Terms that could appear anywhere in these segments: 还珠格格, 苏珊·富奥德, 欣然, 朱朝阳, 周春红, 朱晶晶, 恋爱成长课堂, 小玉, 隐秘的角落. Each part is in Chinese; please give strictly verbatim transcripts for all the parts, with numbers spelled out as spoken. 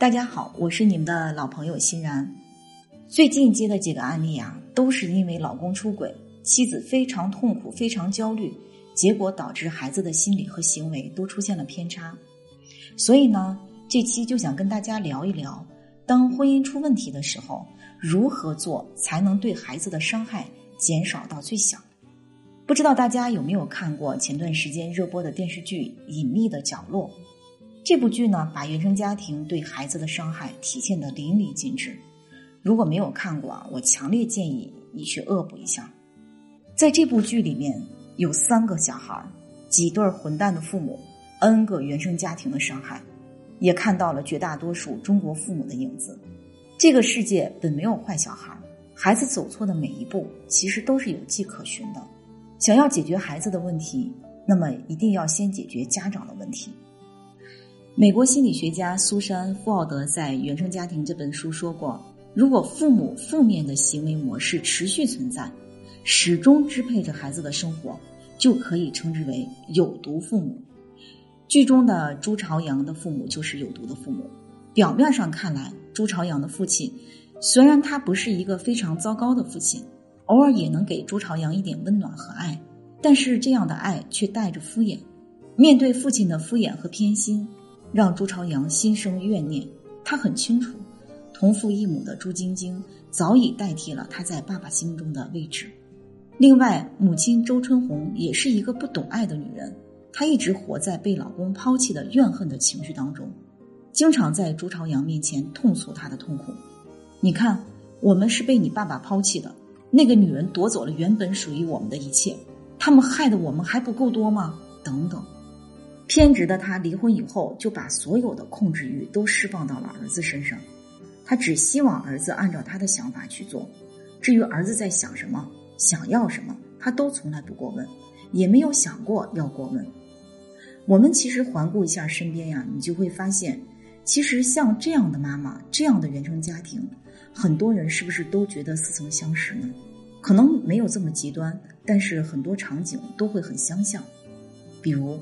大家好，我是你们的老朋友欣然。最近接的几个案例啊，都是因为老公出轨，妻子非常痛苦，非常焦虑，结果导致孩子的心理和行为都出现了偏差。所以呢，这期就想跟大家聊一聊，当婚姻出问题的时候，如何做才能对孩子的伤害减少到最小。不知道大家有没有看过前段时间热播的电视剧《隐秘的角落》。这部剧呢，把原生家庭对孩子的伤害体现得淋漓尽致。如果没有看过啊，我强烈建议你去恶补一下。在这部剧里面，有三个小孩，几对混蛋的父母， N 个原生家庭的伤害，也看到了绝大多数中国父母的影子。这个世界本没有坏小孩，孩子走错的每一步，其实都是有迹可循的。想要解决孩子的问题，那么一定要先解决家长的问题。美国心理学家苏珊·富奥德在《原生家庭》这本书说过，如果父母负面的行为模式持续存在，始终支配着孩子的生活，就可以称之为有毒父母。剧中的朱朝阳的父母就是有毒的父母。表面上看来，朱朝阳的父亲虽然他不是一个非常糟糕的父亲，偶尔也能给朱朝阳一点温暖和爱，但是这样的爱却带着敷衍。面对父亲的敷衍和偏心，让朱朝阳心生怨念。他很清楚，同父异母的朱晶晶早已代替了他在爸爸心中的位置。另外，母亲周春红也是一个不懂爱的女人，她一直活在被老公抛弃的怨恨的情绪当中，经常在朱朝阳面前痛诉她的痛苦。你看，我们是被你爸爸抛弃的，那个女人夺走了原本属于我们的一切，他们害的我们还不够多吗？等等。偏执的他离婚以后，就把所有的控制欲都释放到了儿子身上，他只希望儿子按照他的想法去做，至于儿子在想什么、想要什么，他都从来不过问，也没有想过要过问。我们其实环顾一下身边呀，你就会发现，其实像这样的妈妈、这样的原生家庭，很多人是不是都觉得似曾相识呢？可能没有这么极端，但是很多场景都会很相像。比如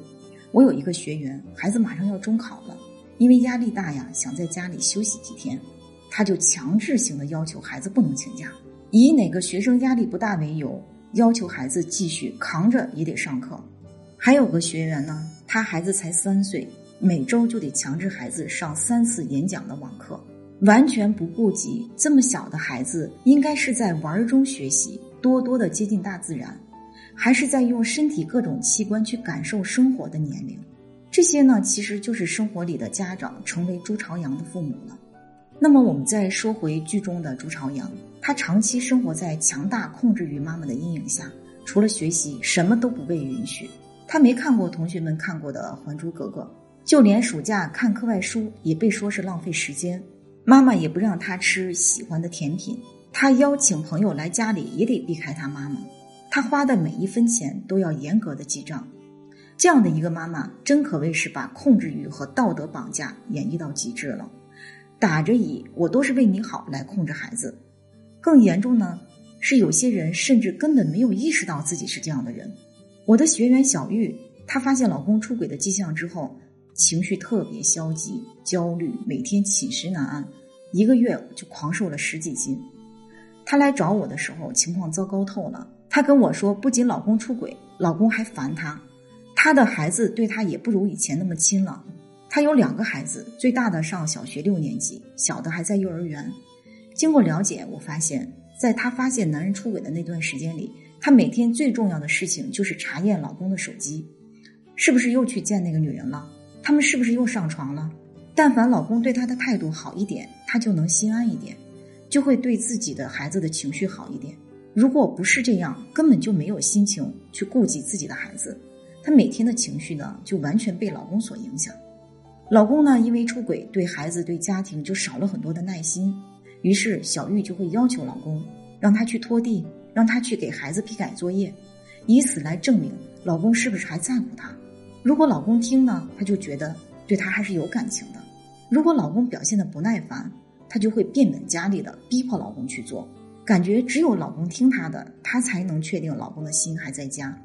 我有一个学员，孩子马上要中考了，因为压力大呀，想在家里休息几天，他就强制性的要求孩子不能请假，以哪个学生压力不大为由，要求孩子继续扛着也得上课。还有个学员呢，他孩子才三岁，每周就得强制孩子上三次演讲的网课，完全不顾及这么小的孩子应该是在玩中学习，多多的接近大自然，还是在用身体各种器官去感受生活的年龄。这些呢，其实就是生活里的家长成为朱朝阳的父母了。那么我们再说回剧中的朱朝阳，他长期生活在强大控制欲妈妈的阴影下，除了学习什么都不被允许。他没看过同学们看过的《还珠格格》，就连暑假看课外书也被说是浪费时间，妈妈也不让他吃喜欢的甜品，他邀请朋友来家里也得避开他妈妈，他花的每一分钱都要严格的记账。这样的一个妈妈，真可谓是把控制欲和道德绑架演绎到极致了，打着以我都是为你好来控制孩子。更严重呢，是有些人甚至根本没有意识到自己是这样的人。我的学员小玉，她发现老公出轨的迹象之后，情绪特别消极焦虑，每天寝食难安，一个月就狂瘦了十几斤。她来找我的时候情况糟糕透了，她跟我说，不仅老公出轨，老公还烦她，她的孩子对她也不如以前那么亲了。她有两个孩子，最大的上小学六年级，小的还在幼儿园。经过了解，我发现在她发现男人出轨的那段时间里，她每天最重要的事情就是查验老公的手机，是不是又去见那个女人了，他们是不是又上床了。但凡老公对她的态度好一点，她就能心安一点，就会对自己的孩子的情绪好一点。如果不是这样，根本就没有心情去顾及自己的孩子，她每天的情绪呢，就完全被老公所影响。老公呢，因为出轨对孩子对家庭就少了很多的耐心，于是小玉就会要求老公让她去拖地，让她去给孩子批改作业，以此来证明老公是不是还在乎她。如果老公听呢，她就觉得对她还是有感情的；如果老公表现得不耐烦，她就会变本加厉的逼迫老公去做，感觉只有老公听她的，她才能确定老公的心还在家。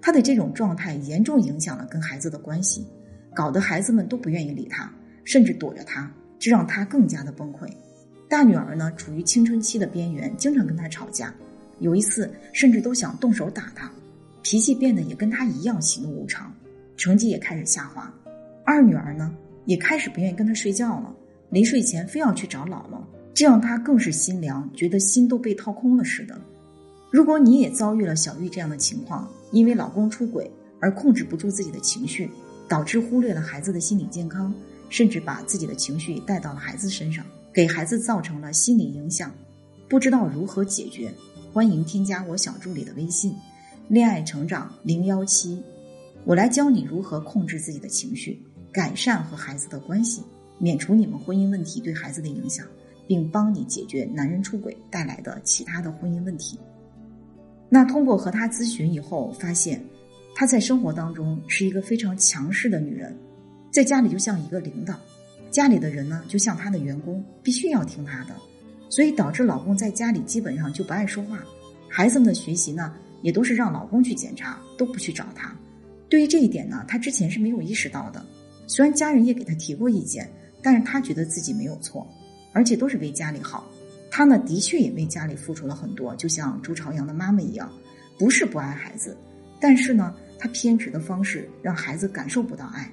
她的这种状态严重影响了跟孩子的关系，搞得孩子们都不愿意理她，甚至躲着她，这让她更加的崩溃。大女儿呢，处于青春期的边缘，经常跟她吵架，有一次甚至都想动手打她，脾气变得也跟她一样喜怒无常，成绩也开始下滑。二女儿呢，也开始不愿意跟她睡觉了，临睡前非要去找姥姥，这让她更是心凉，觉得心都被掏空了似的。如果你也遭遇了小玉这样的情况，因为老公出轨而控制不住自己的情绪，导致忽略了孩子的心理健康，甚至把自己的情绪带到了孩子身上，给孩子造成了心理影响，不知道如何解决，欢迎添加我小助理的微信恋爱成长零一七，我来教你如何控制自己的情绪，改善和孩子的关系，免除你们婚姻问题对孩子的影响，并帮你解决男人出轨带来的其他的婚姻问题。那通过和她咨询以后，发现她在生活当中是一个非常强势的女人，在家里就像一个领导，家里的人呢就像她的员工，必须要听她的，所以导致老公在家里基本上就不爱说话，孩子们的学习呢也都是让老公去检查，都不去找她。对于这一点呢，她之前是没有意识到的，虽然家人也给她提过意见，但是她觉得自己没有错，而且都是为家里好。她呢的确也为家里付出了很多，就像朱朝阳的妈妈一样，不是不爱孩子，但是呢她偏执的方式让孩子感受不到爱，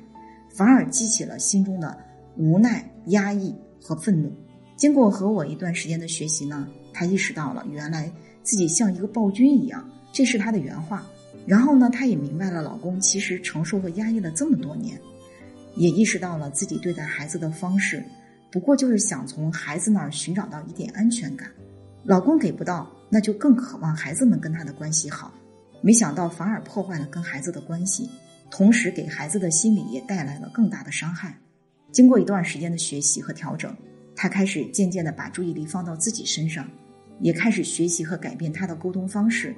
反而激起了心中的无奈、压抑和愤怒。经过和我一段时间的学习呢，她意识到了原来自己像一个暴君一样，这是她的原话。然后呢她也明白了老公其实承受和压抑了这么多年，也意识到了自己对待孩子的方式不过就是想从孩子那儿寻找到一点安全感，老公给不到，那就更渴望孩子们跟他的关系好，没想到反而破坏了跟孩子的关系，同时给孩子的心理也带来了更大的伤害。经过一段时间的学习和调整，他开始渐渐地把注意力放到自己身上，也开始学习和改变他的沟通方式。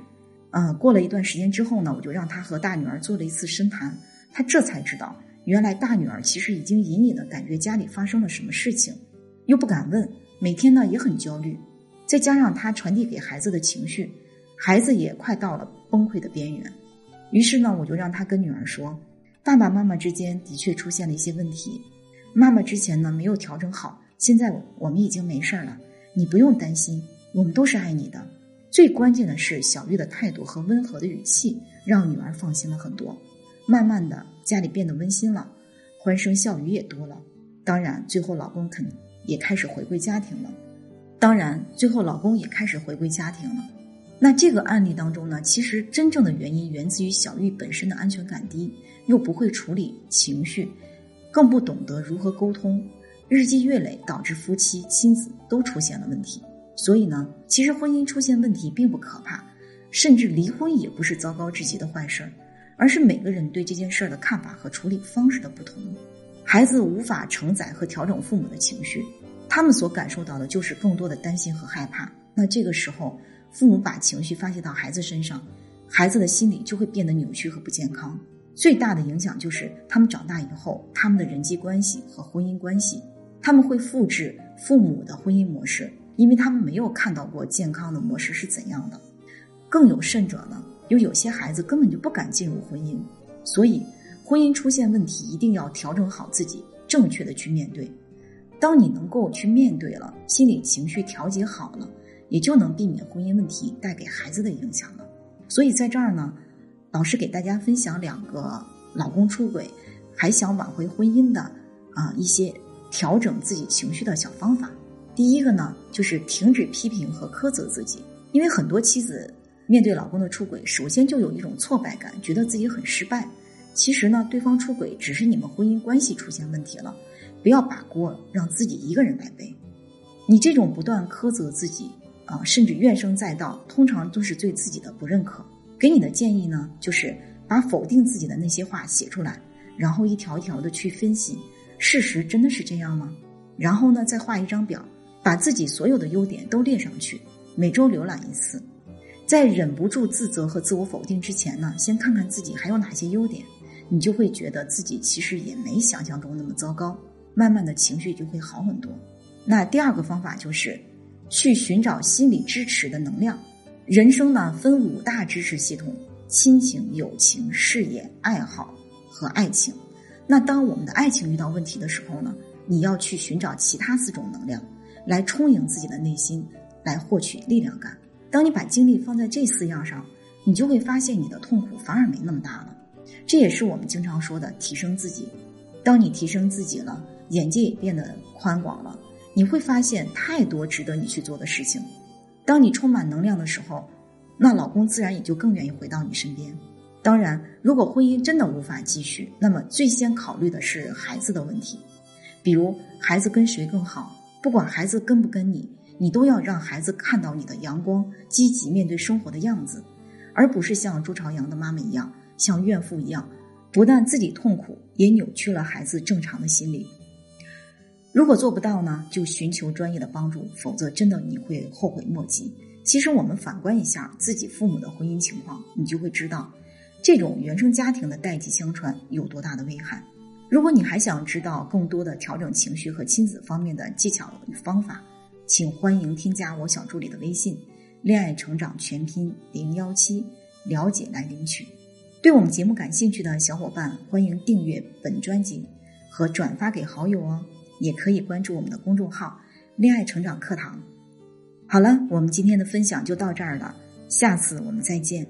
呃，过了一段时间之后呢，我就让他和大女儿做了一次深谈，他这才知道原来大女儿其实已经隐隐的感觉家里发生了什么事情，又不敢问，每天呢也很焦虑，再加上她传递给孩子的情绪，孩子也快到了崩溃的边缘。于是呢，我就让她跟女儿说，爸爸妈妈之间的确出现了一些问题，妈妈之前呢没有调整好，现在我们已经没事了，你不用担心，我们都是爱你的。最关键的是小玉的态度和温和的语气让女儿放心了很多，慢慢的家里变得温馨了，欢声笑语也多了，当然最后老公肯也开始回归家庭了当然最后老公也开始回归家庭了那这个案例当中呢，其实真正的原因源自于小玉本身的安全感低，又不会处理情绪，更不懂得如何沟通，日积月累导致夫妻亲子都出现了问题。所以呢，其实婚姻出现问题并不可怕，甚至离婚也不是糟糕至极的坏事，而是每个人对这件事的看法和处理方式的不同。孩子无法承载和调整父母的情绪，他们所感受到的就是更多的担心和害怕，那这个时候父母把情绪发泄到孩子身上，孩子的心理就会变得扭曲和不健康，最大的影响就是他们长大以后他们的人际关系和婚姻关系，他们会复制父母的婚姻模式，因为他们没有看到过健康的模式是怎样的。更有甚者呢，有有些孩子根本就不敢进入婚姻，所以婚姻出现问题一定要调整好自己，正确的去面对。当你能够去面对了，心理情绪调节好了，也就能避免婚姻问题带给孩子的影响了。所以在这儿呢，老师给大家分享两个老公出轨还想挽回婚姻的啊、呃、一些调整自己情绪的小方法。第一个呢，就是停止批评和苛责自己，因为很多妻子面对老公的出轨，首先就有一种挫败感，觉得自己很失败。其实呢，对方出轨只是你们婚姻关系出现问题了，不要把锅让自己一个人来背。你这种不断苛责自己啊、呃，甚至怨声载道，通常都是对自己的不认可。给你的建议呢，就是把否定自己的那些话写出来，然后一条一条的去分析，事实真的是这样吗？然后呢，再画一张表，把自己所有的优点都列上去，每周浏览一次。在忍不住自责和自我否定之前呢，先看看自己还有哪些优点，你就会觉得自己其实也没想象中那么糟糕，慢慢的情绪就会好很多。那第二个方法就是去寻找心理支持的能量。人生呢分五大支持系统，亲情、友情、事业、爱好和爱情。那当我们的爱情遇到问题的时候呢，你要去寻找其他四种能量来充盈自己的内心，来获取力量感。当你把精力放在这四样上，你就会发现你的痛苦反而没那么大了。这也是我们经常说的提升自己。当你提升自己了，眼界也变得宽广了，你会发现太多值得你去做的事情。当你充满能量的时候，那老公自然也就更愿意回到你身边。当然，如果婚姻真的无法继续，那么最先考虑的是孩子的问题。比如孩子跟谁更好，不管孩子跟不跟你，你都要让孩子看到你的阳光，积极面对生活的样子，而不是像朱朝阳的妈妈一样，像怨妇一样，不但自己痛苦，也扭曲了孩子正常的心理。如果做不到呢，就寻求专业的帮助，否则真的你会后悔莫及。其实我们反观一下自己父母的婚姻情况，你就会知道这种原生家庭的代际相传有多大的危害。如果你还想知道更多的调整情绪和亲子方面的技巧与方法，请欢迎添加我小助理的微信恋爱成长全拼零一七，了解来领取。对我们节目感兴趣的小伙伴，欢迎订阅本专辑和转发给好友哦，也可以关注我们的公众号恋爱成长课堂。好了，我们今天的分享就到这儿了，下次我们再见。